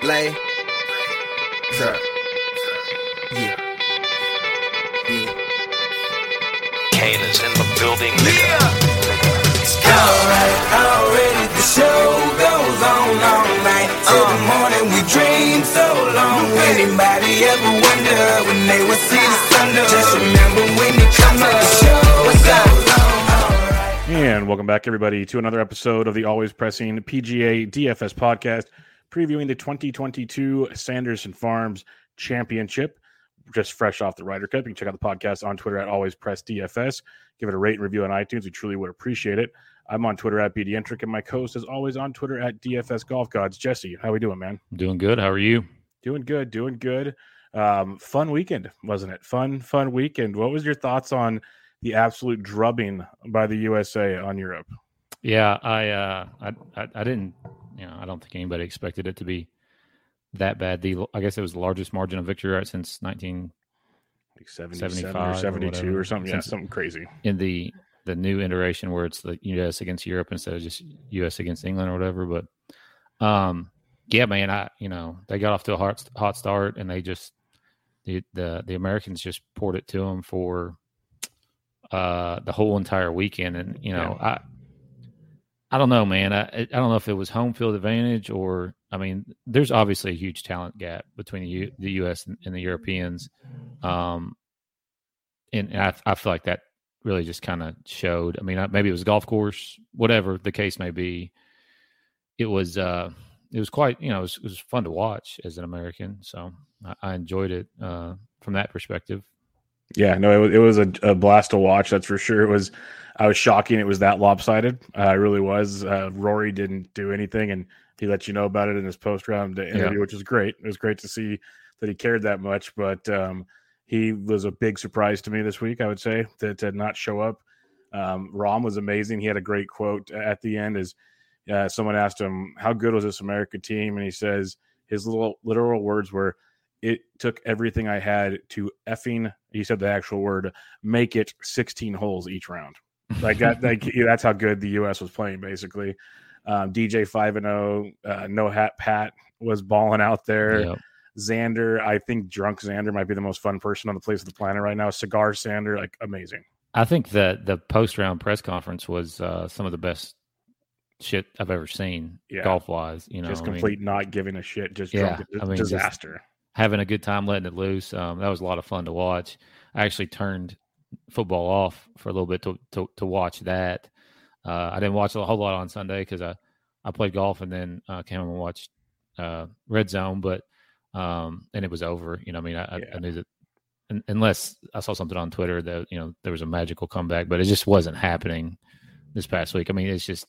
Play. Sir. Yeah. Yeah. Kane is in the building, nigga. Yeah. It's alright, already the show goes on all night. Till the morning we dream so long. Anybody ever wonder when they would see the sun? Just remember when you come up, the show goes on. Alright. And welcome back, everybody, to another episode of the Always Pressing PGA DFS Podcast, previewing the 2022 Sanderson Farms Championship, just fresh off the Ryder Cup. You can check out the podcast on Twitter at AlwaysPressDFS. Give it a rate and review on iTunes. We truly would appreciate it. I'm on Twitter at BDentric, and my co-host is always on Twitter at DFS Golf Gods. Jesse, how we doing, man? Doing good. How are you? Doing good. Doing good. Fun weekend, wasn't it? Fun weekend. What was your thoughts on the absolute drubbing by the USA on Europe? Yeah, I didn't. You know, I don't think anybody expected it to be that bad. I guess it was the largest margin of victory, right, since 1975 or 72 or something. Yeah, something crazy. In the new iteration where it's the U.S. against Europe instead of just U.S. against England or whatever. But yeah, man, they got off to a hot start, and they just the Americans just poured it to them for the whole entire weekend, and yeah. I don't know, man. I don't know if it was home field advantage or, there's obviously a huge talent gap between the U.S. and the Europeans. And I feel like that really just kind of showed. Maybe it was a golf course, whatever the case may be. It was quite, it was fun to watch as an American. So I enjoyed it from that perspective. Yeah, no, it was a blast to watch. That's for sure. I was shocking. It was that lopsided. I really was. Rory didn't do anything, and he let you know about it in his post-round interview, which was great. It was great to see that he cared that much. But he was a big surprise to me this week. I would say that to not show up. Rahm was amazing. He had a great quote at the end. As someone asked him, "How good was this America team?" and he says his literal words were, it took everything I had to effing, he said the actual word, make it 16 holes each round. Like that, like that's how good the U.S. was playing, basically. DJ 5-0, No Hat Pat was balling out there. Yep. Xander, I think drunk Xander might be the most fun person on the face of the planet right now. Cigar Xander, like amazing. I think that the post-round press conference was some of the best shit I've ever seen, golf-wise. You know, just complete not giving a shit, just drunk disaster. Just having a good time, letting it loose. That was a lot of fun to watch. I actually turned football off for a little bit to watch that. I didn't watch a whole lot on Sunday because I played golf and then came and watched Red Zone, but and it was over. You know, I mean, I knew that unless I saw something on Twitter that, you know, there was a magical comeback, but it just wasn't happening this past week. I mean, it's just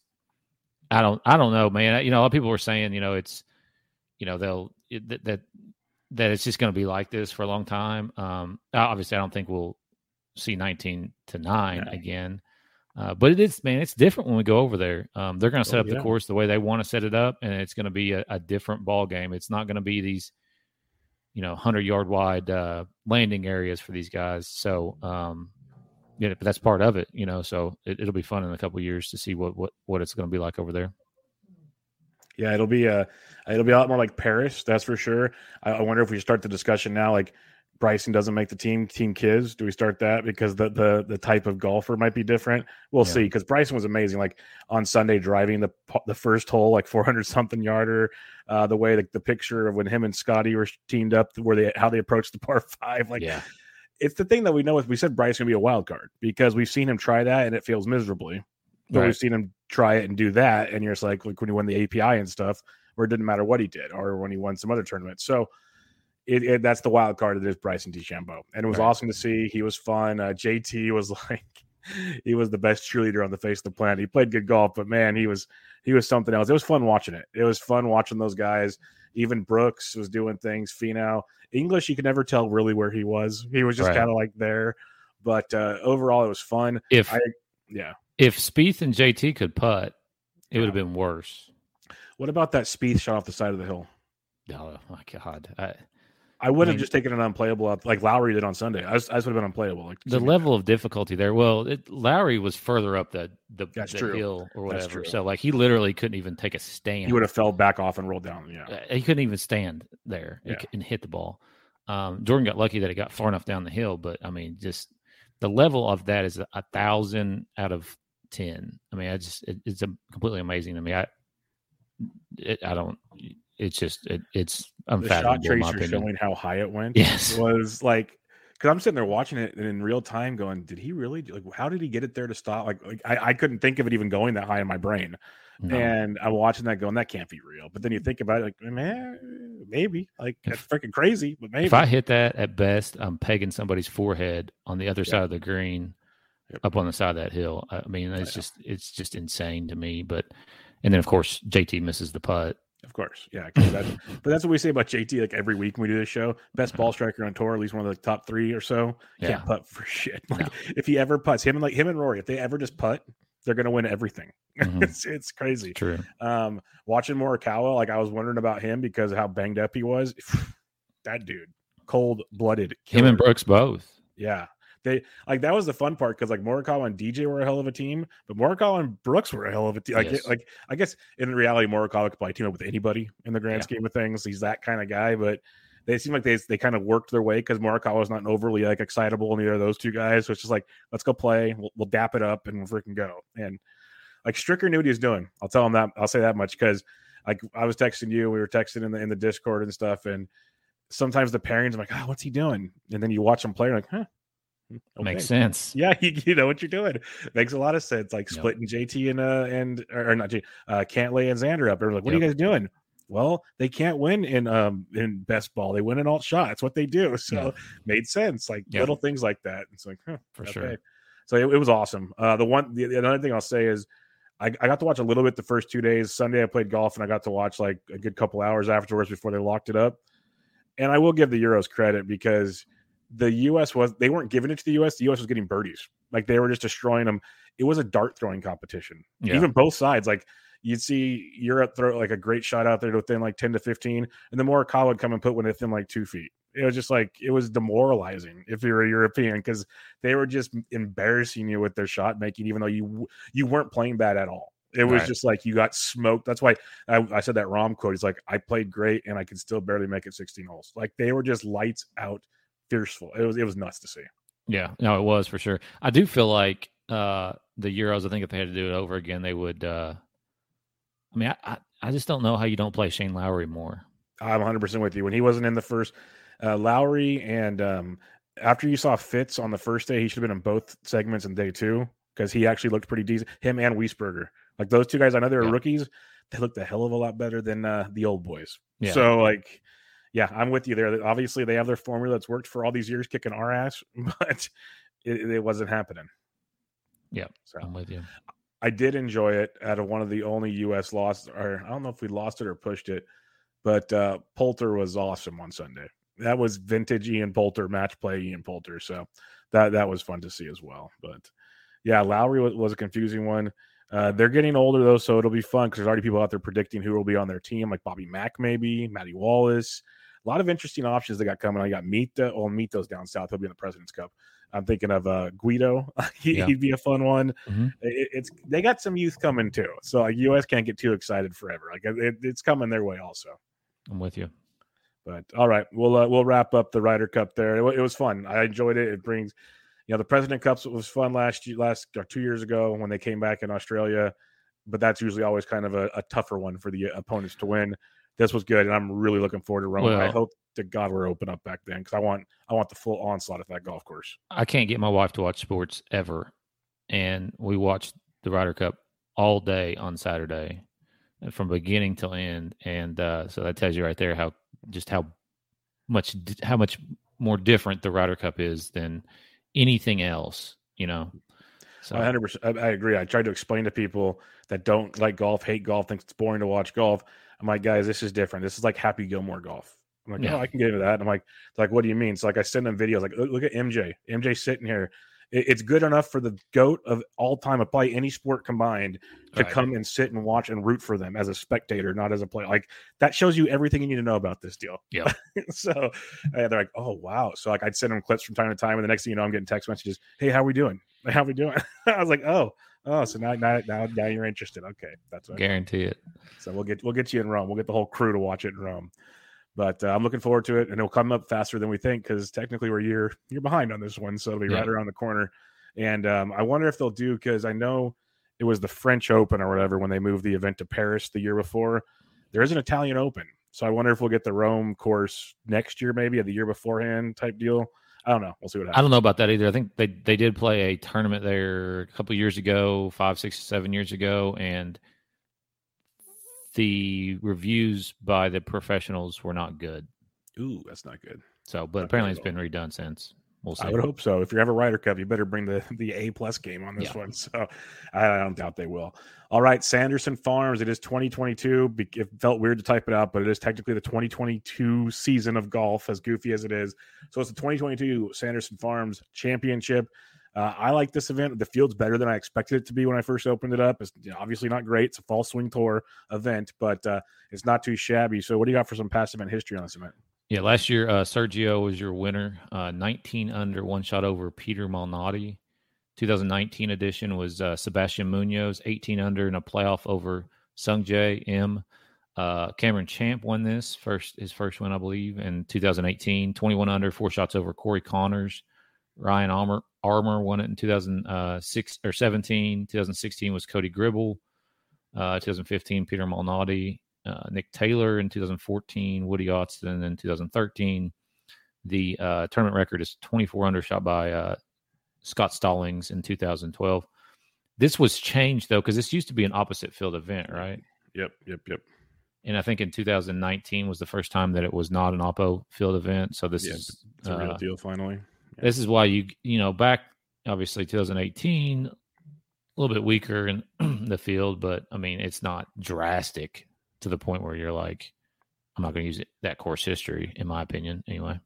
I don't know, man. You know, a lot of people were saying, you know, it's, you know, that it's just going to be like this for a long time. Obviously, I don't think we'll see 19-9 again. But it is, man, it's different when we go over there. They're going to set up the course the way they want to set it up, and it's going to be a different ball game. It's not going to be these, you know, 100-yard wide landing areas for these guys. So, yeah, but that's part of it, you know. So it'll be fun in a couple of years to see what it's going to be like over there. Yeah, it'll be a lot more like Paris, that's for sure. I wonder if we start the discussion now, like, Bryson doesn't make the team kids. Do we start that? Because the type of golfer might be different. We'll see. Because Bryson was amazing. Like on Sunday, driving the first hole, like 400 something yarder, the way the picture of when him and Scotty were teamed up, how they approached the par five. Like it's the thing that we know. We said Bryson gonna be a wild card because we've seen him try that and it fails miserably. But we've seen him try it and do that, and you're just like when he won the API and stuff, where it didn't matter what he did, or when he won some other tournament. So. That's the wild card that is Bryson DeChambeau. And it was awesome to see. He was fun. JT was like, he was the best cheerleader on the face of the planet. He played good golf, but man, he was something else. It was fun watching it. It was fun watching those guys. Even Brooks was doing things. Finau. English, you could never tell really where he was. He was just kind of like there. But overall, it was fun. If Spieth and JT could putt, it would have been worse. What about that Spieth shot off the side of the hill? Oh, my God. I would have just taken an unplayable up like Lowry did on Sunday. I would have been unplayable. Like the level of difficulty there. Well, Lowry was further up the hill or whatever. So like he literally couldn't even take a stand. He would have fell back off and rolled down. Yeah, he couldn't even stand there and hit the ball. Jordan got lucky that it got far enough down the hill, but I mean, just the level of that is 1,000 out of 10. I mean, it's completely amazing to me. It's just it's unfathomable. The shot tracer showing how high it went was like, because I'm sitting there watching it and in real time going, did he really? Like, how did he get it there to stop? Like I couldn't think of it even going that high in my brain, and I'm watching that going, that can't be real. But then you think about it, like, man, maybe like that's freaking crazy. But maybe if I hit that at best, I'm pegging somebody's forehead on the other side of the green, up on the side of that hill. I mean, it's just insane to me. But and then of course JT misses the putt. Of course, but that's what we say about JT. Like every week when we do this show, best ball striker on tour, at least one of the top three or so. Can't putt for shit. Like if he ever putts, him and Rory, if they ever just putt, they're gonna win everything. It's crazy. True. Watching Morikawa, like I was wondering about him because of how banged up he was. That dude, cold blooded. Him and Brooks both. Yeah. They like that was the fun part because like Morikawa and DJ were a hell of a team, but Morikawa and Brooks were a hell of a team. Like I guess in reality, Morikawa could probably team up with anybody in the grand scheme of things. He's that kind of guy, but they seem like they kind of worked their way because Morikawa was not overly like excitable, neither of those two guys. So it's just like let's go play, we'll dap it up and we'll freaking go. And like Stricker knew what he was doing. I'll tell him that. I'll say that much because like I was texting you, we were texting in the Discord and stuff, and sometimes the pairings I'm like, oh, what's he doing? And then you watch him play, you're like, huh. Okay. Makes sense. Yeah, you know what you're doing. Makes a lot of sense. Like splitting JT and Cantlay and Xander up. They're like, what are you guys doing? Well, they can't win in best ball. They win in all shots. That's what they do. So made sense. Like little things like that. It's like sure. So it was awesome. Another thing I'll say is I got to watch a little bit the first 2 days. Sunday I played golf and I got to watch like a good couple hours afterwards before they locked it up. And I will give the Euros credit because the U.S. they weren't giving it to the U.S. The U.S. was getting birdies. Like they were just destroying them. It was a dart throwing competition. Yeah. Even both sides. Like you'd see Europe throw like a great shot out there to within like 10 to 15. And then Morikawa would come and put one within like 2 feet. it was just like, it was demoralizing if you're a European, because they were just embarrassing you with their shot making, even though you weren't playing bad at all. It was just like you got smoked. That's why I said that Rom quote. He's like, I played great and I could still barely make it 16 holes. Like, they were just lights out, fierceful. It was nuts to see. Yeah, no, it was for sure. I do feel like the Euros, I think if they had to do it over again, they would. I mean, I just don't know how you don't play Shane Lowry more. I'm 100% with you. When he wasn't in the first, Lowry, and after you saw Fitz on the first day, he should have been in both segments in day two, because he actually looked pretty decent. Him and Wiesberger. Like, those two guys, I know they're rookies. They looked a hell of a lot better than the old boys. Yeah. So, like, yeah, I'm with you there. Obviously, they have their formula that's worked for all these years, kicking our ass, but it wasn't happening. Yeah, so I'm with you. I did enjoy it out of one of the only U.S. losses, or I don't know if we lost it or pushed it, but Poulter was awesome on Sunday. That was vintage Ian Poulter, match play Ian Poulter. So that was fun to see as well. But, yeah, Lowry was a confusing one. They're getting older, though, so it'll be fun, because there's already people out there predicting who will be on their team, like Bobby Mack maybe, Matty Wallace. A lot of interesting options they got coming. I got Mito. Oh, Mito's down south. He'll be in the President's Cup. I'm thinking of Guido. He'd be a fun one. Mm-hmm. They got some youth coming, too. So, like, U.S. can't get too excited forever. Like, it's coming their way also. I'm with you. But all right, we'll wrap up the Ryder Cup there. It was fun. I enjoyed it. It brings, you know, the President Cups was fun last 2 years ago when they came back in Australia, but that's usually always kind of a tougher one for the opponents to win. This was good, and I'm really looking forward to Rome. Well, I hope to God we're open up back then, because I want the full onslaught of that golf course. I can't get my wife to watch sports ever, and we watched the Ryder Cup all day on Saturday, from beginning till end, and so that tells you right there how much more different the Ryder Cup is than anything else, you know. So 100%, I agree. I tried to explain to people that don't like golf, hate golf, think it's boring to watch golf. I'm like, guys, this is different. This is like Happy Gilmore golf. I'm like, no, I can get into that. And I'm like, it's like, what do you mean? It's like, I send them videos. Like, look at MJ. MJ sitting here. It's good enough for the GOAT of all time, apply any sport combined, to come and sit and watch and root for them as a spectator, not as a player. Like, that shows you everything you need to know about this deal. Yeah. So they're like, oh, wow. So, like, I'd send them clips from time to time, and the next thing you know, I'm getting text messages. Hey, how are we doing? How are we doing? I was like, oh. So now you're interested. Okay, that's what guarantee it. So we'll get you in Rome. We'll get the whole crew to watch it in Rome. But I'm looking forward to it, and it'll come up faster than we think, because technically we're you're behind on this one, so it'll be right around the corner. And I wonder if they'll do, because I know it was the French Open or whatever when they moved the event to Paris the year before. There is an Italian Open, so I wonder if we'll get the Rome course next year, maybe, or the year beforehand type deal. I don't know. We'll see what happens. I don't know about that either. I think they did play a tournament there a couple years ago, 5, 6, 7 years ago, and the reviews by the professionals were not good. Ooh, that's not good. So, but apparently it's been redone since. We'll see. I would hope so. If you have a Ryder Cup, you better bring the A+ game on this one. So I don't doubt they will. All right, Sanderson Farms. It is 2022. It felt weird to type it out, but it is technically the 2022 season of golf, as goofy as it is. So it's the 2022 Sanderson Farms Championship. I like this event. The field's better than I expected it to be when I first opened it up. It's obviously not great. It's a fall swing tour event, but it's not too shabby. So what do you got for some past event history on this event? Yeah, last year, Sergio was your winner, 19 under, one shot over Peter Malnati. 2019 edition was Sebastian Munoz, 18 under, and a playoff over Sungjae M. Cameron Champ won this, his first win, I believe, in 2018. 21 under, four shots over Corey Connors. Ryan Armour won it in 2006 or 17. 2016 was Cody Gribble. 2015, Peter Malnati. Nick Taylor in 2014. Woody Austin in 2013. The tournament record is 24 under, shot by Scott Stallings in 2012. This was changed, though, because this used to be an opposite field event, right? Yep. And I think in 2019 was the first time that it was not an oppo field event. So this is it's a real deal finally. This is why you know, back obviously 2018, a little bit weaker in the field, but I mean, it's not drastic to the point where you're like, I'm not going to use that course history, in my opinion, anyway.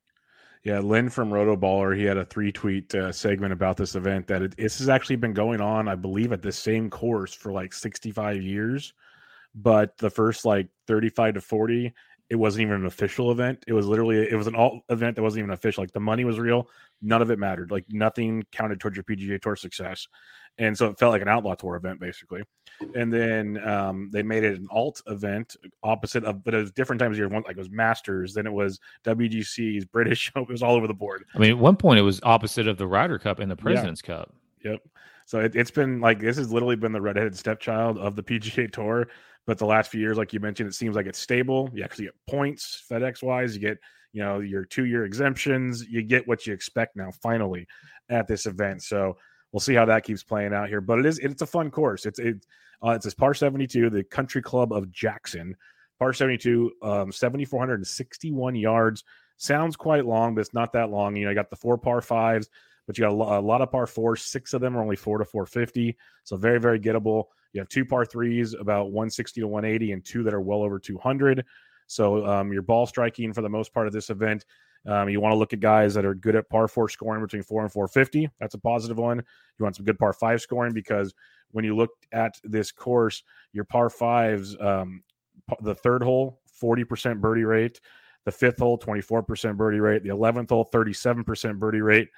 Yeah, Lynn from Rotoballer, he had a three-tweet segment about this event that this has actually been going on, I believe, at the same course for like 65 years, but the first like 35 to 40 It wasn't even an official event. It was literally, it was an alt event that wasn't even official. Like, the money was real. None of it mattered. Like, nothing counted towards your PGA Tour success. And so it felt like an outlaw tour event, basically. And then they made it an alt event opposite of, but it was different times of year. One, like, it was Masters. Then it was WGC's British. It was all over the board. I mean, at one point it was opposite of the Ryder Cup and the President's Cup. Yep. So it's been like, this has literally been the redheaded stepchild of the PGA Tour. But the last few years, like you mentioned, it seems like it's stable. You actually get points, FedEx wise. You get, you know, your 2-year exemptions. You get what you expect now, finally, at this event. So we'll see how that keeps playing out here. But it's a fun course. It's a par 72, the Country Club of Jackson, par 72, 7,461 yards. Sounds quite long, but it's not that long. You know, you got the 4 par 5s, but you got a lot of par 4s. 6 of them are only 4 to 450, so very, very gettable. You have 2 par 3s, about 160 to 180, and 2 that are well over 200. So your ball striking for the most part of this event. You want to look at guys that are good at par 4 scoring between 4 and 450. That's a positive one. You want some good par 5 scoring, because when you look at this course, your par 5s, the third hole, 40% birdie rate. The fifth hole, 24% birdie rate. The 11th hole, 37% birdie rate.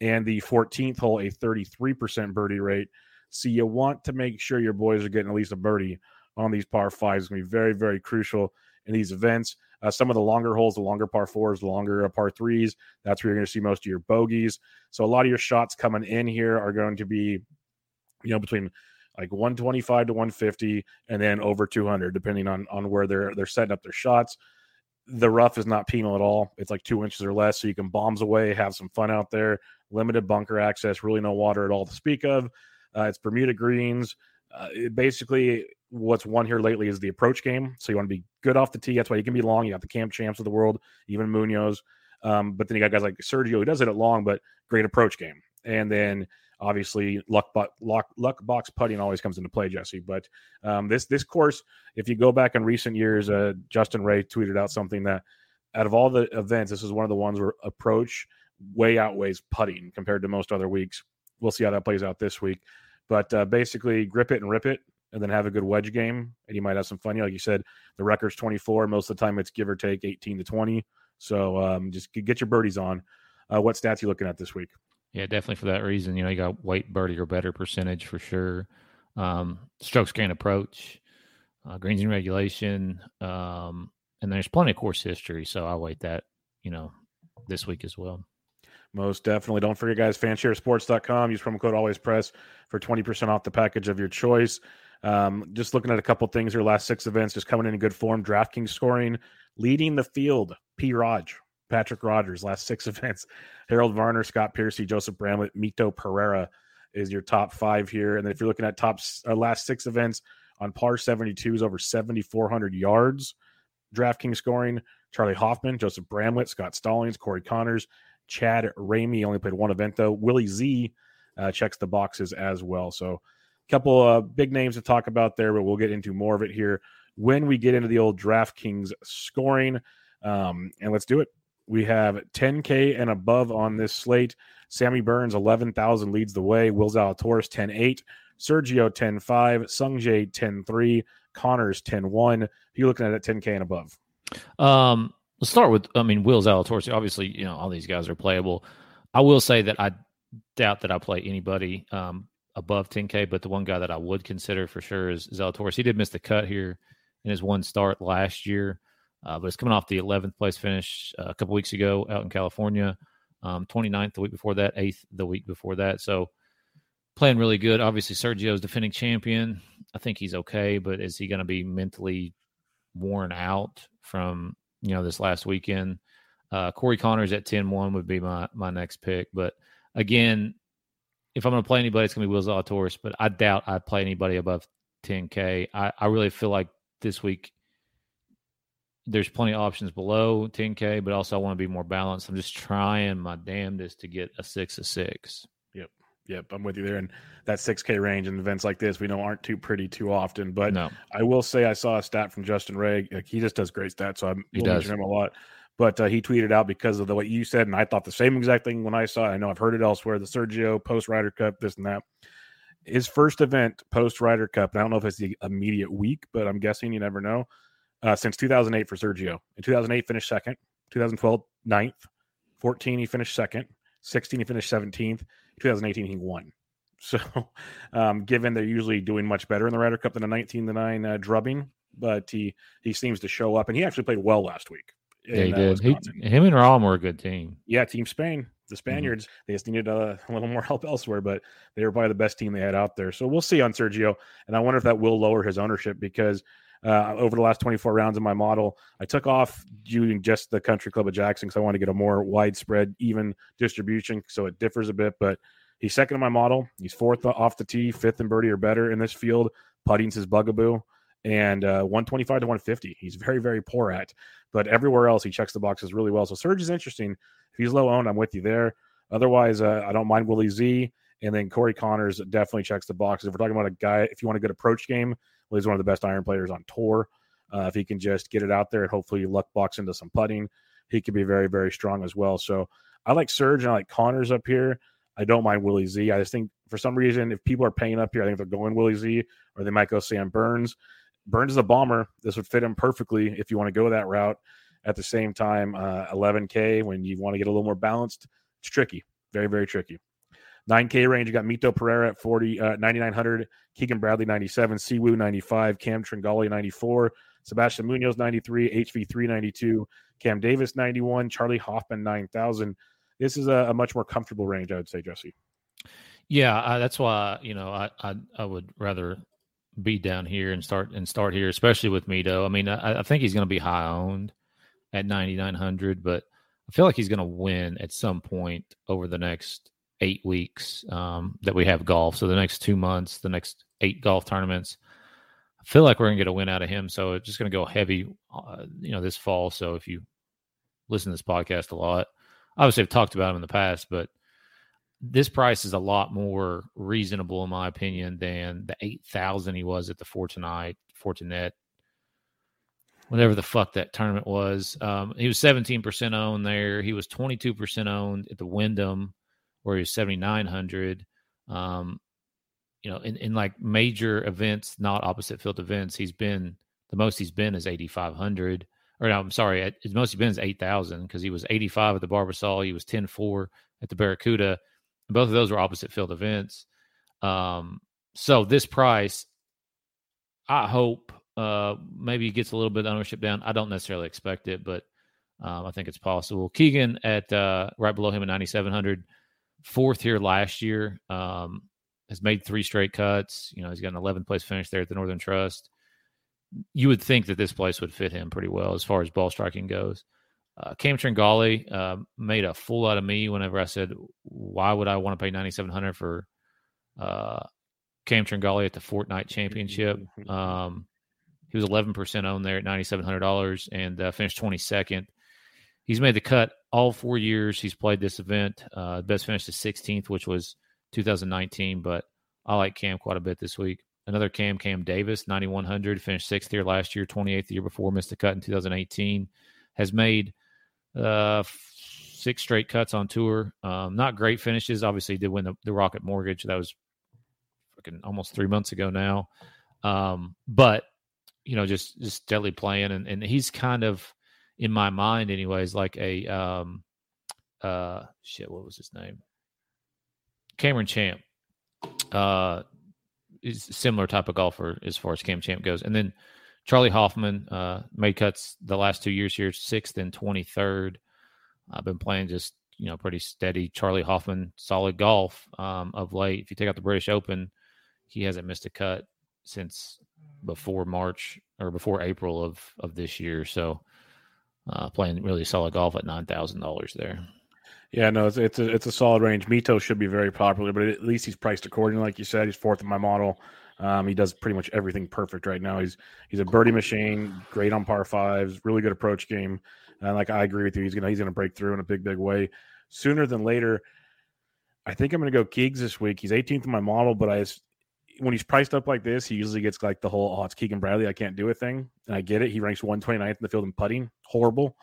And the 14th hole, a 33% birdie rate. So you want to make sure your boys are getting at least a birdie on these par 5s. It's going to be very, very crucial in these events. Some of the longer holes, the longer par 4s, the longer par 3s, that's where you're going to see most of your bogeys. So a lot of your shots coming in here are going to be, you know, between like 125 to 150 and then over 200, depending on where they're setting up their shots. The rough is not penal at all. It's like 2 inches or less, so you can bombs away, have some fun out there. Limited bunker access, really no water at all to speak of. It's Bermuda greens. Basically, what's won here lately is the approach game. So you want to be good off the tee. That's why you can be long. You got the Cam Champs of the world, even Munoz. But then you got guys like Sergio, who does it at long, but great approach game. And then obviously luck box putting always comes into play, Jesse. But this course, if you go back in recent years, Justin Ray tweeted out something that out of all the events, this is one of the ones where approach way outweighs putting compared to most other weeks. We'll see how that plays out this week. But basically, grip it and rip it, and then have a good wedge game, and you might have some fun. Like you said, the record's 24. Most of the time, it's give or take 18 to 20. So just get your birdies on. What stats are you looking at this week? Yeah, definitely for that reason. You know, you got white birdie or better percentage for sure. Strokes gained approach, greens in regulation, and there's plenty of course history. So I'll weight that, you know, this week as well. Most definitely. Don't forget, guys, fansharesports.com. Use promo code ALWAYSPRESS for 20% off the package of your choice. Just looking at a couple things here. Last 6 events, just coming in good form. DraftKings scoring, leading the field, Patrick Rodgers. Last 6 events, Harold Varner, Scott Piercy, Joseph Bramlett, Mito Pereira is your top 5 here. And then if you're looking at last 6 events on par 72s over 7,400 yards, DraftKings scoring, Charlie Hoffman, Joseph Bramlett, Scott Stallings, Corey Connors, Chad Ramey. Only played 1 event, though. Willie Z checks the boxes as well. So a couple big names to talk about there, but we'll get into more of it here when we get into the old DraftKings scoring. And let's do it. We have 10K and above on this slate. Sammy Burns, 11,000 leads the way. Will Zalatoris, 10.8. Sergio, 10.5. Sungjae, 10.3. Connors, 10.1. Who you looking at 10K and above? Let's start with, Will Zalatoris. Obviously, you know, all these guys are playable. I will say that I doubt that I play anybody above 10K, but the one guy that I would consider for sure is Zalatoris. He did miss the cut here in his 1 start last year, but it's coming off the 11th place finish a couple weeks ago out in California, 29th the week before that, 8th the week before that. So playing really good. Obviously, Sergio's defending champion. I think he's okay, but is he going to be mentally worn out from – you know, this last weekend? Corey Connors at 10-1 would be my next pick. But again, if I'm going to play anybody, it's going to be Will Zalatoris, but I doubt I'd play anybody above 10K. I really feel like this week there's plenty of options below 10K, but also I want to be more balanced. I'm just trying my damnedest to get a 6 of 6. Yep, I'm with you there. And that 6K range in events like this, we know aren't too pretty too often. But no. I will say I saw a stat from Justin Ray. He just does great stats, so I mention him a lot. But he tweeted out because of the what you said, and I thought the same exact thing when I saw it. I know I've heard it elsewhere, the Sergio post-Ryder Cup, this and that. His first event post-Ryder Cup, and I don't know if it's the immediate week, but I'm guessing, you never know, since 2008 for Sergio. In 2008, finished second. 2012, ninth. 14, he finished second. 16, he finished 17th. 2018, he won. So, given they're usually doing much better in the Ryder Cup than a 19-9 drubbing, but he seems to show up, and he actually played well last week. Yeah, he did. Him and Rahm were a good team. Yeah, Team Spain. The Spaniards, they just needed a little more help elsewhere, but they were probably the best team they had out there. So we'll see on Sergio, and I wonder if that will lower his ownership because over the last 24 rounds in my model, I took off using just the Country Club of Jackson because I want to get a more widespread, even distribution, so it differs a bit. But he's second in my model. He's fourth off the tee, fifth in birdie or better in this field. Putting's his bugaboo. And 125 to 150, he's very, very poor at. But everywhere else, he checks the boxes really well. So Serge is interesting. If he's low-owned, I'm with you there. Otherwise, I don't mind Willie Z. And then Corey Connors definitely checks the boxes. If we're talking about a guy, if you want a good approach game, well, he's one of the best iron players on tour. If he can just get it out there and hopefully luck box into some putting, he could be very, very strong as well. So I like Serge and I like Connors up here. I don't mind Willie Z. I just think for some reason, if people are paying up here, I think they're going Willie Z or they might go Sam Burns. Burns is a bomber. This would fit him perfectly if you want to go that route. At the same time, 11K, when you want to get a little more balanced, it's tricky. Very, very tricky. 9K range, you got Mito Pereira at 9,900, Keegan Bradley 97, Siwoo 95, Cam Tringali 94, Sebastian Munoz 93, HV3 92, Cam Davis 91, Charlie Hoffman 9,000. This is a much more comfortable range, I would say, Jesse. Yeah, that's why I would rather – be down here and start here, especially with Mito. I mean, I think he's going to be high owned at 9,900, but I feel like he's going to win at some point over the next 8 weeks that we have golf. So the next 2 months, the next 8 golf tournaments, I feel like we're going to get a win out of him. So it's just going to go heavy, this fall. So if you listen to this podcast a lot, obviously I've talked about him in the past, but this price is a lot more reasonable, in my opinion, than the 8,000 he was at the Fortinet, whatever the fuck that tournament was. He was 17% owned there. He was 22% owned at the Wyndham, where he was 7,900. In like major events, not opposite field events, the most he's been is 8,500. Or no, I'm sorry, the most he's been is 8,000 because he was 85 at the Barbasol. He was 10-4 at the Barracuda. Both of those were opposite field events. So this price, I hope maybe it gets a little bit of ownership down. I don't necessarily expect it, but I think it's possible. Keegan at right below him at 9,700, fourth here last year, has made 3 straight cuts. He's got an 11th place finish there at the Northern Trust. You would think that this place would fit him pretty well as far as ball striking goes. Cam Tringali made a fool out of me whenever I said, why would I want to pay 9,700 for Cam Tringali at the Fortnite Championship? He was 11% owned there at $9,700 and finished 22nd. He's made the cut all 4 years he's played this event. Best finish is 16th, which was 2019, but I like Cam quite a bit this week. Another Cam Davis, 9,100, finished 6th here last year, 28th the year before, missed the cut in 2018, has made 6 straight cuts on tour. Not great finishes. Obviously, he did win the Rocket Mortgage. That was fucking almost 3 months ago now. But, just steadily playing. And he's kind of, in my mind anyways, like a what was his name? Cameron Champ. Is a similar type of golfer as far as Cam Champ goes. And then Charlie Hoffman made cuts the last 2 years here, 6th and 23rd. I've been playing just, pretty steady Charlie Hoffman, solid golf of late. If you take out the British Open, he hasn't missed a cut since before March or before April of this year. So playing really solid golf at $9,000 there. Yeah, no, it's a solid range. Mito should be very popular, but at least he's priced accordingly. Like you said, he's fourth in my model. He does pretty much everything perfect right now. He's a birdie machine, great on par fives, really good approach game. And like I agree with you, he's gonna break through in a big way sooner than later. I think I'm gonna go Keegs this week. He's 18th in my model, but when he's priced up like this, he usually gets like the whole it's Keegan Bradley, I can't do a thing, and I get it. He ranks 129th in the field in putting, horrible.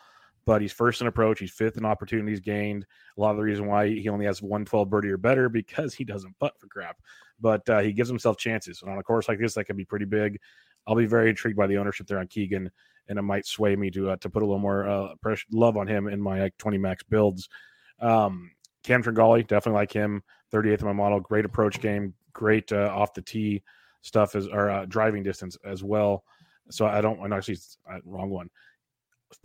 But he's first in approach. He's fifth in opportunities gained. A lot of the reason why he only has 112 birdie or better because he doesn't putt for crap. But he gives himself chances. And on a course like this, that can be pretty big. I'll be very intrigued by the ownership there on Keegan and it might sway me to put a little more love on him in my like 20 max builds. Cam Tringali, definitely like him. 38th in my model, great approach game, great off the tee stuff or driving distance as well. So I don't, and actually, wrong one.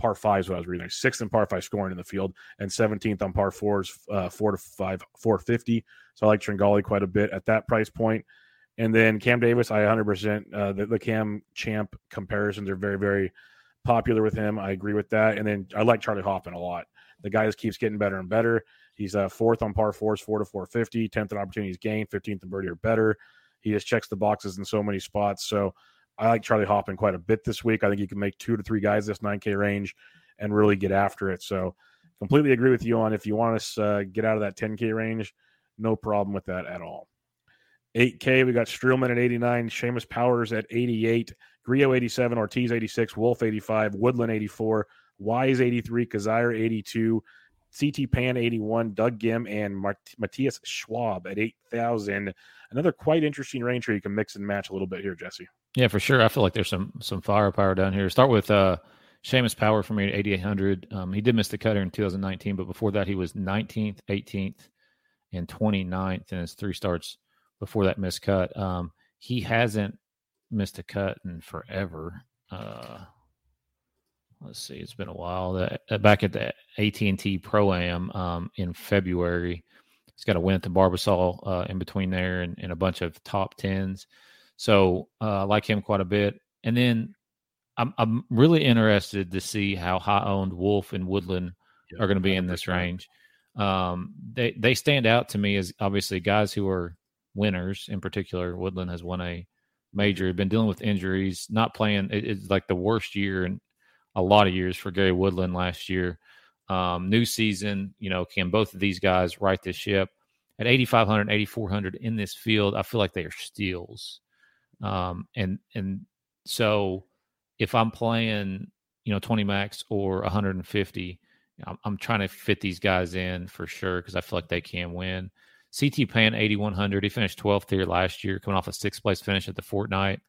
Par five is what I was reading. Sixth in par five scoring in the field, and 17th on par fours, 450. So I like Tringali quite a bit at that price point. And then Cam Davis, I 100%. The Cam Champ comparisons are very, very popular with him. I agree with that. And then I like Charlie Hoffman a lot. The guy just keeps getting better and better. He's fourth on par fours, 4 to 450, 10th in opportunities gained, 15th in birdie or better. He just checks the boxes in so many spots. So I like Charlie Hoffman quite a bit this week. I think you can make 2 to 3 guys this 9K range and really get after it. So completely agree with you on if you want us to get out of that 10K range, no problem with that at all. 8K, we got Streelman at 89, Seamus Powers at 88, Grillo 87, Ortiz 86, Wolf 85, Woodland 84, Wise 83, Kazire 82, CT Pan 81, Doug Gim, and Matthias Schwab at 8,000. Another quite interesting range here. You can mix and match a little bit here, Jesse. Yeah, for sure. I feel like there's some firepower down here. Start with Seamus Power for me at 8,800. He did miss the cut here in 2019, but before that he was 19th, 18th, and 29th in his 3 starts before that missed cut. He hasn't missed a cut in forever. Let's see, it's been a while. Back at the AT&T Pro-Am in February, he's got a win at the Barbasol in between there and a bunch of top tens. So I like him quite a bit. And then I'm really interested to see how high-owned Wolf and Woodland are going to be in this range. They stand out to me as obviously guys who are winners. In particular, Woodland has won a major, been dealing with injuries, not playing. It's like the worst year in a lot of years for Gary Woodland last year. New season, can both of these guys right this ship? At 8,500, 8,400 in this field, I feel like they are steals. And so if I'm playing, 20 max or 150, I'm trying to fit these guys in for sure because I feel like they can win. CT Pan, 8,100. He finished 12th here last year, coming off a 6th-place finish at the Fortnite.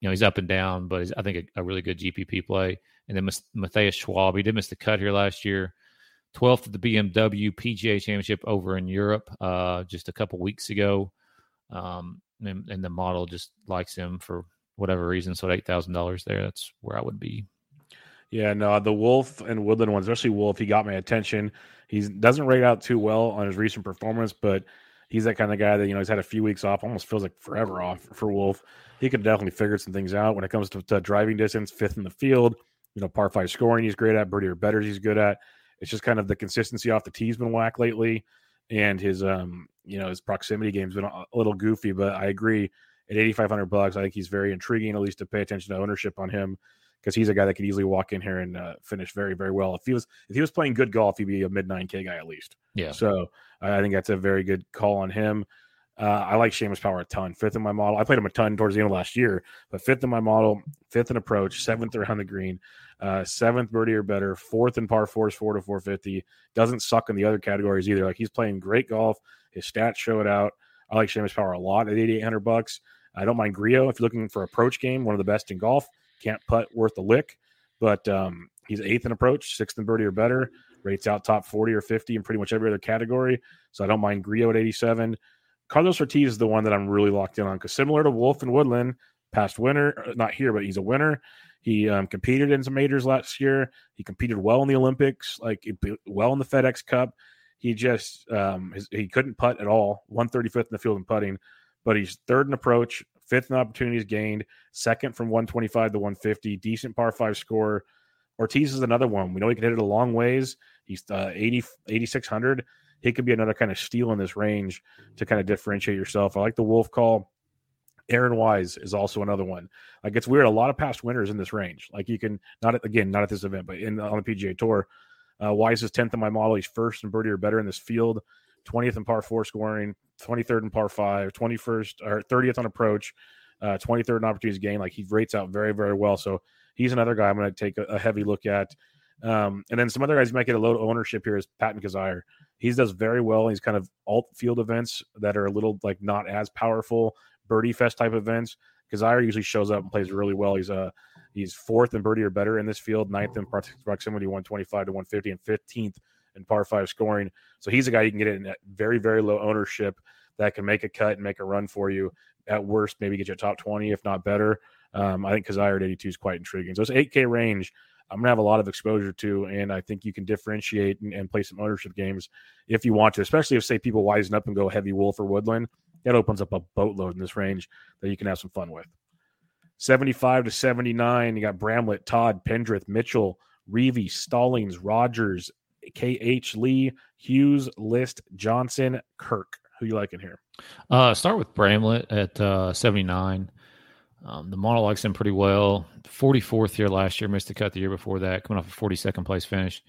He's up and down, but he's, I think, a really good GPP play. And then Matthias Schwab, he did miss the cut here last year. 12th at the BMW PGA Championship over in Europe just a couple weeks ago. And the model just likes him for whatever reason. So at $8,000 there, that's where I would be. Yeah, no, the Wolf and Woodland one, especially Wolf, he got my attention. He doesn't rate out too well on his recent performance, but he's that kind of guy that, he's had a few weeks off, almost feels like forever off for Wolf. He could definitely figure some things out when it comes to driving distance, 5th in the field, par 5 scoring he's great at, birdie or better he's good at. It's just kind of the consistency off the tee's been whack lately, and his, his proximity game's been a little goofy, but I agree. At $8,500, I think he's very intriguing, at least to pay attention to ownership on him, because he's a guy that could easily walk in here and finish very, very well. If he was playing good golf, he'd be a mid 9K guy at least. Yeah. So I think that's a very good call on him. I like Seamus Power a ton. 5th in my model. I played him a ton towards the end of last year, but 5th in my model, 5th in approach, 7th around the green, 7th birdie or better, 4th in par fours, 4 to 450. Doesn't suck in the other categories either. Like he's playing great golf. His stats show it out. I like Seamus Power a lot at $8,800. I don't mind Grillo. If you're looking for approach game, one of the best in golf. Can't putt worth a lick, but he's 8th in approach, 6th in birdie or better, rates out top 40 or 50 in pretty much every other category, so I don't mind Grillo at 87. Carlos Ortiz is the one that I'm really locked in on, because similar to Wolf and Woodland, past winner, not here, but he's a winner. He competed in some majors last year. He competed well in the Olympics, well in the FedEx Cup. He just he couldn't putt at all, 135th in the field in putting, but he's 3rd in approach, 5th in opportunities gained, 2nd from 125 to 150, decent par 5 score. Ortiz is another one. We know he can hit it a long ways. He's 8,600. He could be another kind of steal in this range to kind of differentiate yourself. I like the Wolf call. Aaron Wise is also another one. Like it's weird. A lot of past winners in this range. Like you can, not at this event, but on the PGA Tour. Wise is 10th in my model. He's 1st in birdie or better in this field. 20th in par 4 scoring, 23rd in par 5, 21st or 30th on approach, 23rd in opportunities gained. Like he rates out very, very well. So he's another guy I'm going to take a heavy look at. And then some other guys who might get a low ownership here is Patton Kazire. He does very well in these kind of alt field events that are a little like not as powerful birdie fest type events. Kazire usually shows up and plays really well. He's He's fourth in birdie or better in this field, ninth in proximity 125 to 150, and 15th in par five scoring. So he's a guy you can get in at very, very low ownership that can make a cut and make a run for you. At worst, maybe get you a top 20, if not better. I think Kazire at 82 is quite intriguing. So it's 8K range. I'm going to have a lot of exposure to, and I think you can differentiate and play some ownership games if you want to, especially if, say, people wisen up and go heavy Wolf or Woodland. That opens up a boatload in this range that you can have some fun with. 75 to 79, you got Bramlett, Todd, Pendrith, Mitchell, Reavy, Stallings, Rodgers, KH Lee, Hughes, List, Johnson, Kirk. Who you liking here? Start with Bramlett at 79. The model likes him pretty well. 44th here last year, missed the cut the year before that, coming off a 42nd place finish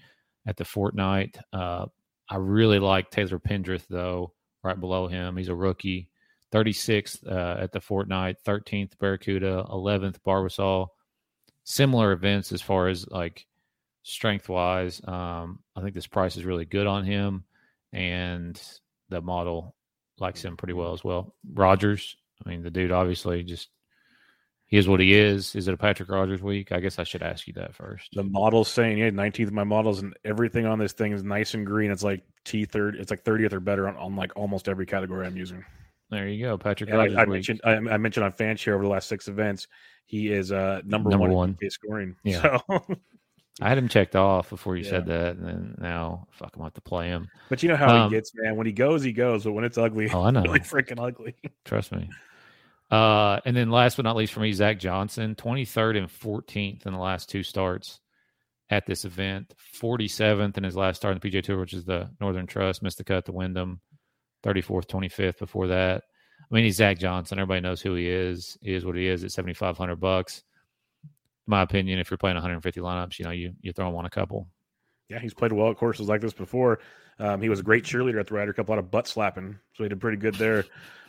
at the Fortnite. I really like Taylor Pendrith, though, right below him. He's a rookie. 36th at the Fortnite, 13th Barracuda, 11th Barbasol. Similar events as far as like strength-wise. I think this price is really good on him, and the model likes him pretty well as well. Rodgers, I mean, the dude obviously just – he is what he is. Is it a Patrick Rodgers week? I guess I should ask you that first. The model's saying, yeah, 19th of my models, and everything on this thing is nice and green. It's like T3rd. It's like 30th or better on like almost every category I'm using. There you go, Patrick Rodgers. I mentioned on FanShare over the last six events, he is number one in scoring. Yeah. So. I had him checked off before you said that, and then now I'm about to play him. But you know how he gets, man. When he goes, but when it's ugly, I know. It's really freaking ugly. Trust me. And then last but not least for me, Zach Johnson, 23rd and 14th in the last two starts at this event, 47th in his last start in the PGA Tour, which is the Northern Trust, missed the cut to Wyndham, 34th, 25th before that. I mean, he's Zach Johnson. Everybody knows who he is. He is what he is at $7,500. In my opinion, if you're playing 150 lineups, you know, you throw him on a couple. Yeah, he's played well at courses like this before. He was a great cheerleader at the Ryder Cup, a lot of butt slapping, so he did pretty good there.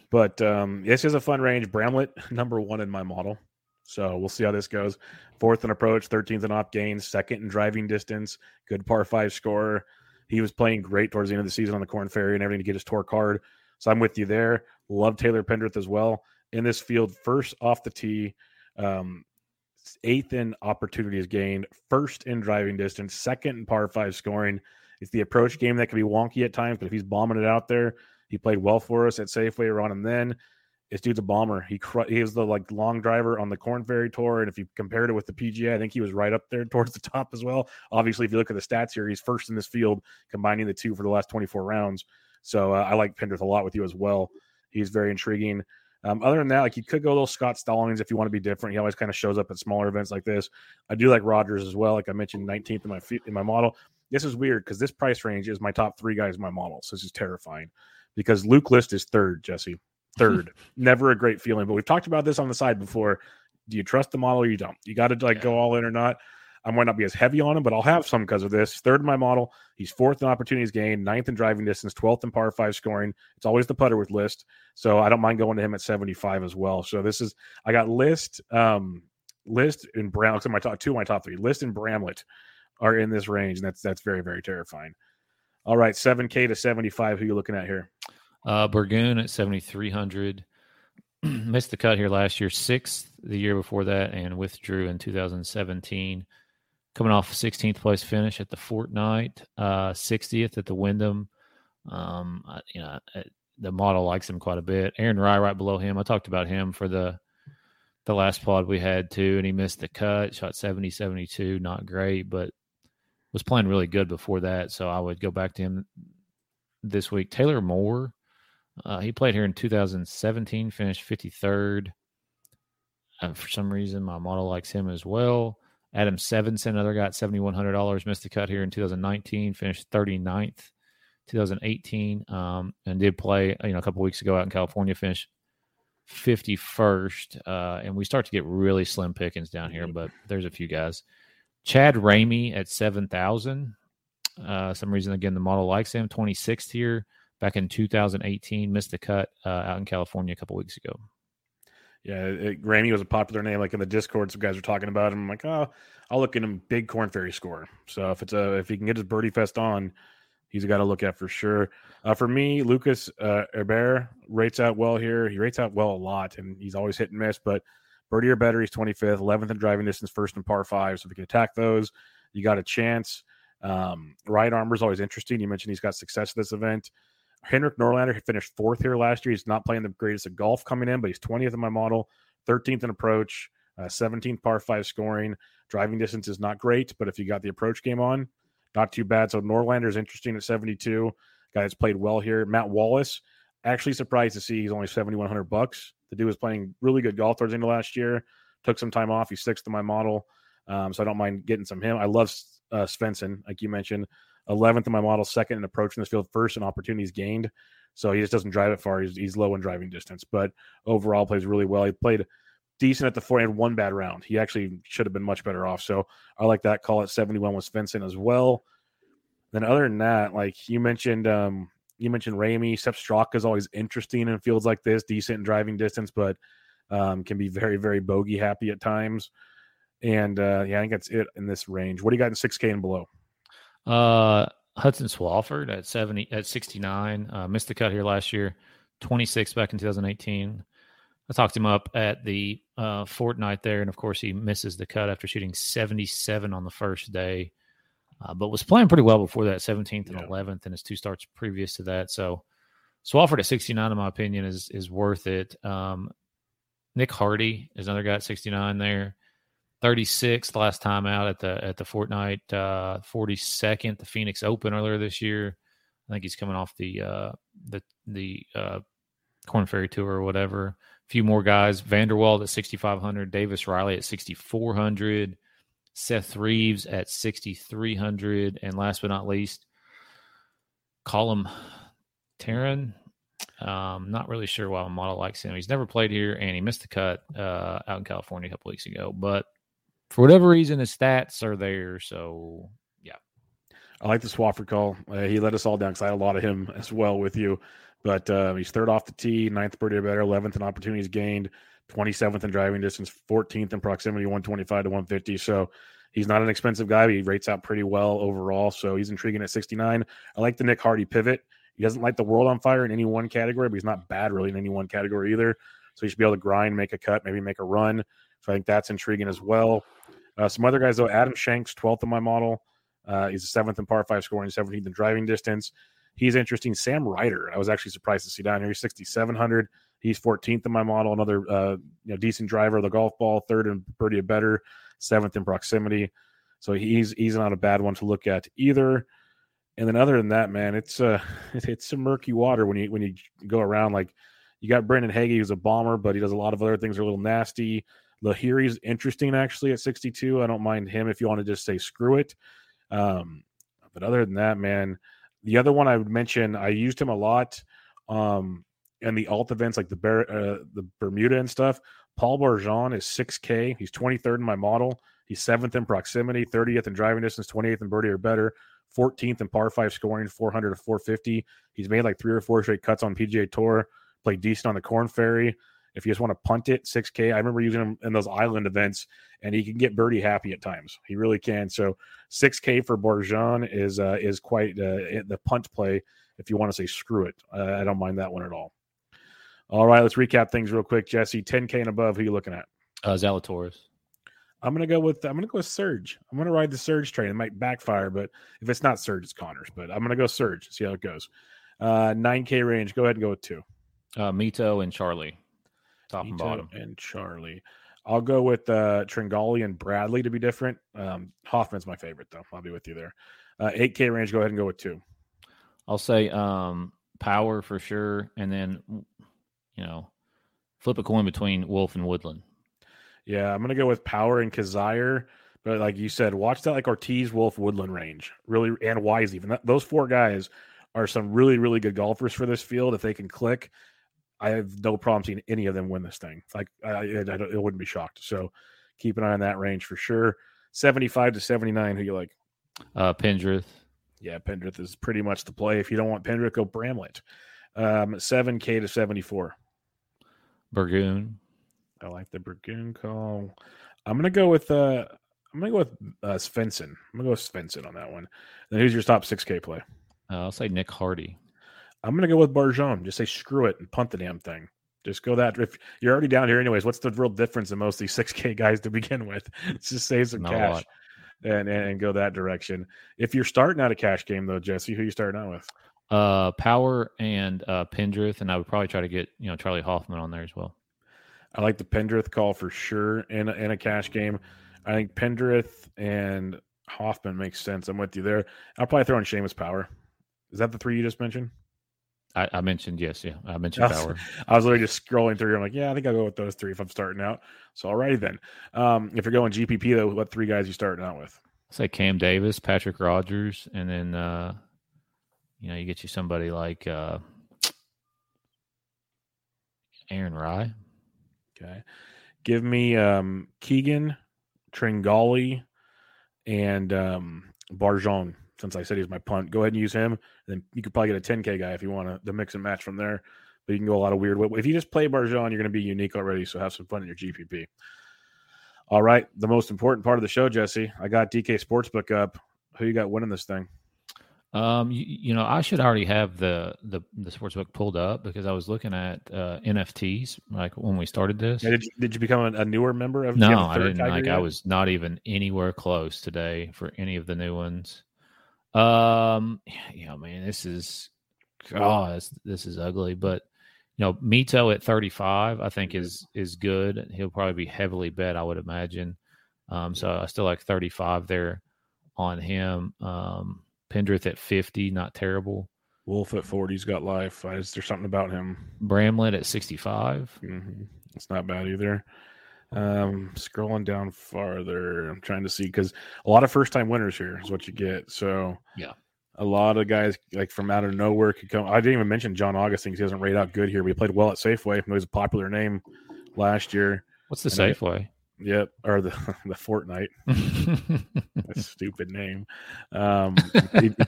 But this is a fun range. Bramlett, number one in my model. So we'll see how this goes. Fourth in approach, 13th in op gains, second in driving distance, good par five scorer. He was playing great towards the end of the season on the Corn Ferry and everything to get his tour card. So I'm with you there. Love Taylor Pendrith as well. In this field, first off the tee, eighth in opportunities gained, first in driving distance, second in par five scoring. It's the approach game that can be wonky at times, but if he's bombing it out there, he played well for us at Safeway or on him then. This dude's a bomber. He was the like long driver on the Corn Ferry Tour, and if you compared it with the PGA, I think he was right up there towards the top as well. Obviously, if you look at the stats here, he's first in this field, combining the two for the last 24 rounds. So I like Pendrith a lot with you as well. He's very intriguing. Other than that, like you could go a little Scott Stallings if you want to be different. He always kind of shows up at smaller events like this. I do like Rodgers as well. Like I mentioned, 19th in my model. This is weird because this price range is my top three guys in my model. So this is terrifying. Because Luke List is third, Jesse. Third. Never a great feeling. But we've talked about this on the side before. Do you trust the model or you don't? You got to go all in or not. I might not be as heavy on him, but I'll have some because of this. Third in my model. He's fourth in opportunities gained, ninth in driving distance, 12th in par five scoring. It's always the putter with List. So I don't mind going to him at 75 as well. So this is – I got List and Bramlett. Two of my top three. List and Bramlett are in this range, and that's very, very terrifying. All right, 7K to 75. Who you looking at here? Burgoon at 7,300. Missed the cut here last year, sixth the year before that, and withdrew in 2017. Coming off 16th place finish at the Fortnite, 60th at the Wyndham. The model likes him quite a bit. Aaron Rye right below him. I talked about him for the last pod we had too, and he missed the cut. Shot 70-72, not great, but was playing really good before that, so I would go back to him this week. Taylor Moore, he played here in 2017, finished 53rd. For some reason, my model likes him as well. Adam Sevenson, another guy at $7,100, missed the cut here in 2019, finished 39th, 2018, and did play a couple weeks ago out in California, finished 51st, and we start to get really slim pickings down here, but there's a few guys. Chad Ramey at 7,000. Some reason, again, the model likes him. 26th here back in 2018. Missed the cut out in California a couple weeks ago. Yeah, Ramey was a popular name. Like in the Discord, some guys were talking about him. I'm like, oh, I'll look at him. Big Corn Ferry scorer. So if he can get his birdie fest on, he's got to look at for sure. For me, Lucas Herbert rates out well here. He rates out well a lot, and he's always hit and miss, but Birdie or better, he's 25th, 11th in driving distance, first in par five. So if you can attack those, you got a chance. Right armor is always interesting. You mentioned he's got success at this event. Henrik Norlander, he finished fourth here last year. He's not playing the greatest at golf coming in, but he's 20th in my model, 13th in approach, 17th par five scoring. Driving distance is not great, but if you got the approach game on, not too bad. So Norlander is interesting at 72. Guy that's played well here. Matt Wallace, actually surprised to see he's only $7,100. The dude was playing really good golf towards the end of last year. Took some time off. He's sixth in my model, so I don't mind getting some him. I love Svensson, like you mentioned. 11th in my model, second in approach in this field, first in opportunities gained. So he just doesn't drive it far. He's low in driving distance, but overall plays really well. He played decent at the forehand, one bad round. He actually should have been much better off. So I like that call at 71 with Svensson as well. Then other than that, like you mentioned Ramey. Sepp Straka is always interesting in fields like this, decent in driving distance, but can be very, very bogey happy at times. And I think that's it in this range. What do you got in 6K and below? Hudson Swafford at 69, missed the cut here last year, 26 back in 2018. I talked him up at the Fortnite there, and of course he misses the cut after shooting 77 on the first day, but was playing pretty well before that, 17th and 11th in his two starts previous to that. So Swafford at 69, in my opinion, is worth it. Nick Hardy is another guy at 69 there. 36th last time out at the Fortnite, 42nd, the Phoenix Open earlier this year. I think he's coming off the Korn Ferry Tour or whatever. A few more guys. Vanderwald at 6,500, Davis Riley at 6,400, Seth Reeves at 6,300, and last but not least, Colin Tarran. Not really sure why my model likes him. He's never played here, and he missed the cut out in California a couple weeks ago, but for whatever reason, his stats are there, so yeah. I like the Swafford call. He let us all down because I had a lot of him as well with you. But he's third off the tee, ninth birdie or better, 11th in opportunities gained, 27th in driving distance, 14th in proximity, 125 to 150. So he's not an expensive guy, but he rates out pretty well overall. So he's intriguing at 69. I like the Nick Hardy pivot. He doesn't light the world on fire in any one category, but he's not bad really in any one category either. So he should be able to grind, make a cut, maybe make a run. So I think that's intriguing as well. Some other guys, though, Adam Shanks, 12th in my model. He's the 7th in par 5 scoring, 17th in driving distance. He's interesting. Sam Ryder, I was actually surprised to see down here. He's 6,700. He's 14th in my model, another decent driver of the golf ball, 3rd in birdie or better, 7th in proximity. So he's not a bad one to look at either. And then other than that, man, it's some murky water when you go around. Like, you got Brendan Hagee, who's a bomber, but he does a lot of other things that are a little nasty. Lahiri's interesting, actually, at 62. I don't mind him if you want to just say screw it. But other than that, man, the other one I would mention, I used him a lot in the alt events like the Bermuda and stuff. Paul Barjon is 6K. He's 23rd in my model. He's 7th in proximity, 30th in driving distance, 28th in birdie or better, 14th in par 5 scoring, 400 to 450. He's made like 3 or 4 straight cuts on PGA Tour, played decent on the Korn Ferry. If you just want to punt it, 6K. I remember using him in those island events, and he can get birdie happy at times. He really can. So 6K for Barjon is quite the punt play if you want to say screw it. I don't mind that one at all. All right, let's recap things real quick. Jesse, 10K and above, who are you looking at? Zalatoris. I'm gonna go with Surge. I'm gonna ride the Surge train. It might backfire, but if it's not Surge, it's Connors. But I'm gonna go Surge. See how it goes. 9K range. Go ahead and go with two. Mito and Charlie. Top Mito and bottom. And Charlie. I'll go with Tringali and Bradley to be different. Hoffman's my favorite though. I'll be with you there. 8K range. Go ahead and go with two. I'll say Power for sure, and then flip a coin between Wolf and Woodland. Yeah, I'm going to go with Power and Kazire. But like you said, watch that Ortiz, Wolf, Woodland range. Really, and Wise even. Those four guys are some really, really good golfers for this field. If they can click, I have no problem seeing any of them win this thing. Like, I wouldn't be shocked. So keep an eye on that range for sure. 75 to 79, who you like? Pendrith. Yeah, Pendrith is pretty much the play. If you don't want Pendrith, go Bramlett. 7K to 74. Burgoon. I like the Burgoon call. I'm gonna go with Svensson. I'm gonna go with Svensson on that one. Then who's your top 6K play? I'll say Nick Hardy. I'm gonna go with Barjon. Just say screw it and punt the damn thing. Just go that. If you're already down here anyways, what's the real difference in most of these 6K guys to begin with? Let's just save some cash and go that direction. If you're starting out a cash game, though, Jesse, who are you starting out with? Power and Pendrith, and I would probably try to get Charlie Hoffman on there as well. I like the Pendrith call for sure in a cash game. I think Pendrith and Hoffman makes sense. I'm with you there. I'll probably throw in Seamus Power. Is that the three you just mentioned? I mentioned, yes, yeah. I mentioned Power. I was literally just scrolling through. I'm like, yeah, I think I'll go with those three if I'm starting out. So, all righty then. If you're going GPP, though, what three guys are you starting out with? I'll say Cam Davis, Patrick Rodgers, and then, you get you somebody like Aaron Rye. Okay. Give me Keegan, Tringali, and Barjon. Since I said he's my punt, go ahead and use him. And then you could probably get a 10K guy if you want to mix and match from there. But you can go a lot of weird way. If you just play Barjon, you're going to be unique already. So have some fun in your GPP. All right. The most important part of the show, Jesse. I got DK Sportsbook up. Who you got winning this thing? I should already have the Sportsbook pulled up because I was looking at NFTs like when we started this. Yeah, did you become a newer member of? No, I didn't. Like yet? I was not even anywhere close today for any of the new ones. This is ugly, but Mito at 35, I think is good. He'll probably be heavily bet, I would imagine. So I still like 35 there on him. Pendrith at 50, not terrible. Wolf at 40, he's got life. Is there something about him? Bramlett at 65. Mm-hmm. It's not bad either. Scrolling down farther, I'm trying to see because a lot of first time winners here is what you get. So yeah, a lot of guys like from out of nowhere could come. I didn't even mention John Augustine because he doesn't rate out good here. But he played well at Safeway. He's a popular name last year. What's the Safeway? Yep, or the Fortnite. That's a stupid name.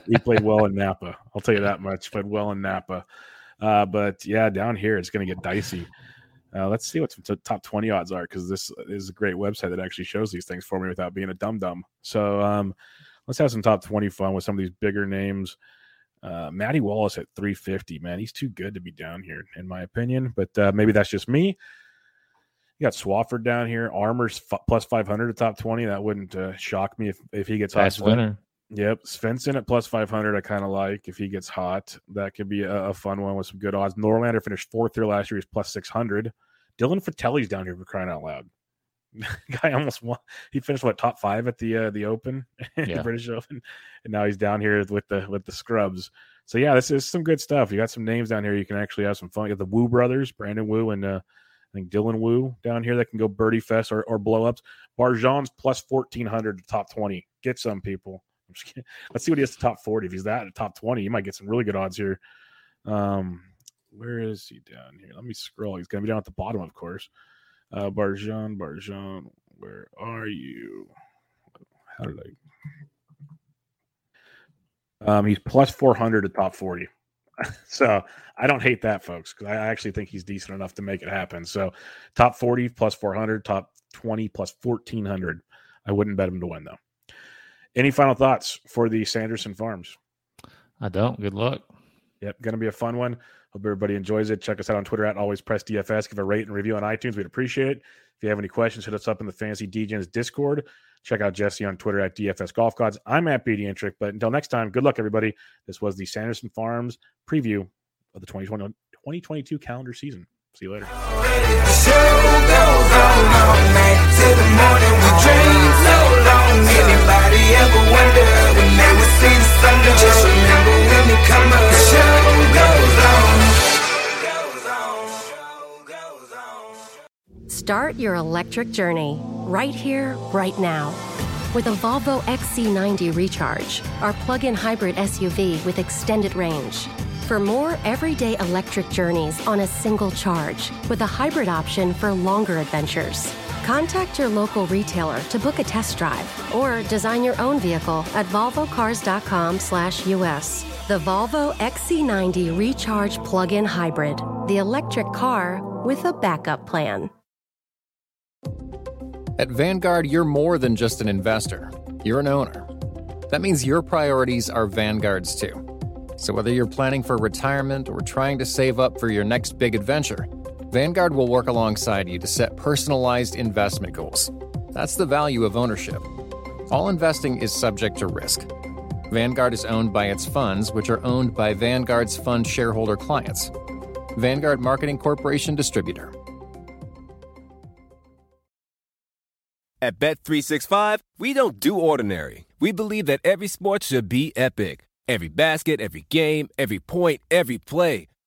He played well in Napa. I'll tell you that much. Played well in Napa. But yeah, down here it's going to get dicey. Let's see what the top 20 odds are because this is a great website that actually shows these things for me without being a dum-dum. So let's have some top 20 fun with some of these bigger names. Matty Wallace at 350, man. He's too good to be down here, in my opinion. But maybe that's just me. You got Swafford down here. Armour's plus 500 at top 20. That wouldn't shock me if he gets hot. Winner. Yep. Svensson at plus 500 I kind of like. If he gets hot, that could be a fun one with some good odds. Norlander finished fourth here last year. He's plus 600. Dylan Fratelli's down here for crying out loud. Guy almost won. He finished top five at the Open, yeah. The British Open, and now he's down here with the scrubs. So yeah, this is some good stuff. You got some names down here you can actually have some fun. You got the Wu brothers, Brandon Wu and I think Dylan Wu down here that can go birdie fest or blow ups. Barjon's plus 1,400 to top 20. Get some people. I'm just kidding. Let's see what he has to top 40. If he's that at top 20, you might get some really good odds here. Where is he down here? Let me scroll. He's going to be down at the bottom, of course. Barjon, where are you? How did I? He's plus 400 to top 40. So I don't hate that, folks, because I actually think he's decent enough to make it happen. So top 40 plus 400, top 20 plus 1,400. I wouldn't bet him to win, though. Any final thoughts for the Sanderson Farms? I don't. Good luck. Yep, going to be a fun one. Hope everybody enjoys it. Check us out on Twitter at AlwaysPressDFS. Give a rate and review on iTunes. We'd appreciate it. If you have any questions, hit us up in the Fantasy DGens Discord. Check out Jesse on Twitter at DFS Golf Gods. I'm at BDintric, but until next time, good luck, everybody. This was the Sanderson Farms preview of the 2022 calendar season. See you later. Anybody ever wonder when they would see the sun? Just remember when they come up, the show goes on. Start your electric journey right here, right now with a Volvo XC90 Recharge, our plug-in hybrid SUV with extended range. For more everyday electric journeys on a single charge with a hybrid option for longer adventures. Contact your local retailer to book a test drive or design your own vehicle at volvocars.com/US. The Volvo XC90 Recharge Plug-in Hybrid, the electric car with a backup plan. At Vanguard, you're more than just an investor. You're an owner. That means your priorities are Vanguard's too. So whether you're planning for retirement or trying to save up for your next big adventure, Vanguard will work alongside you to set personalized investment goals. That's the value of ownership. All investing is subject to risk. Vanguard is owned by its funds, which are owned by Vanguard's fund shareholder clients. Vanguard Marketing Corporation Distributor. At Bet365, we don't do ordinary. We believe that every sport should be epic. Every basket, every game, every point, every play.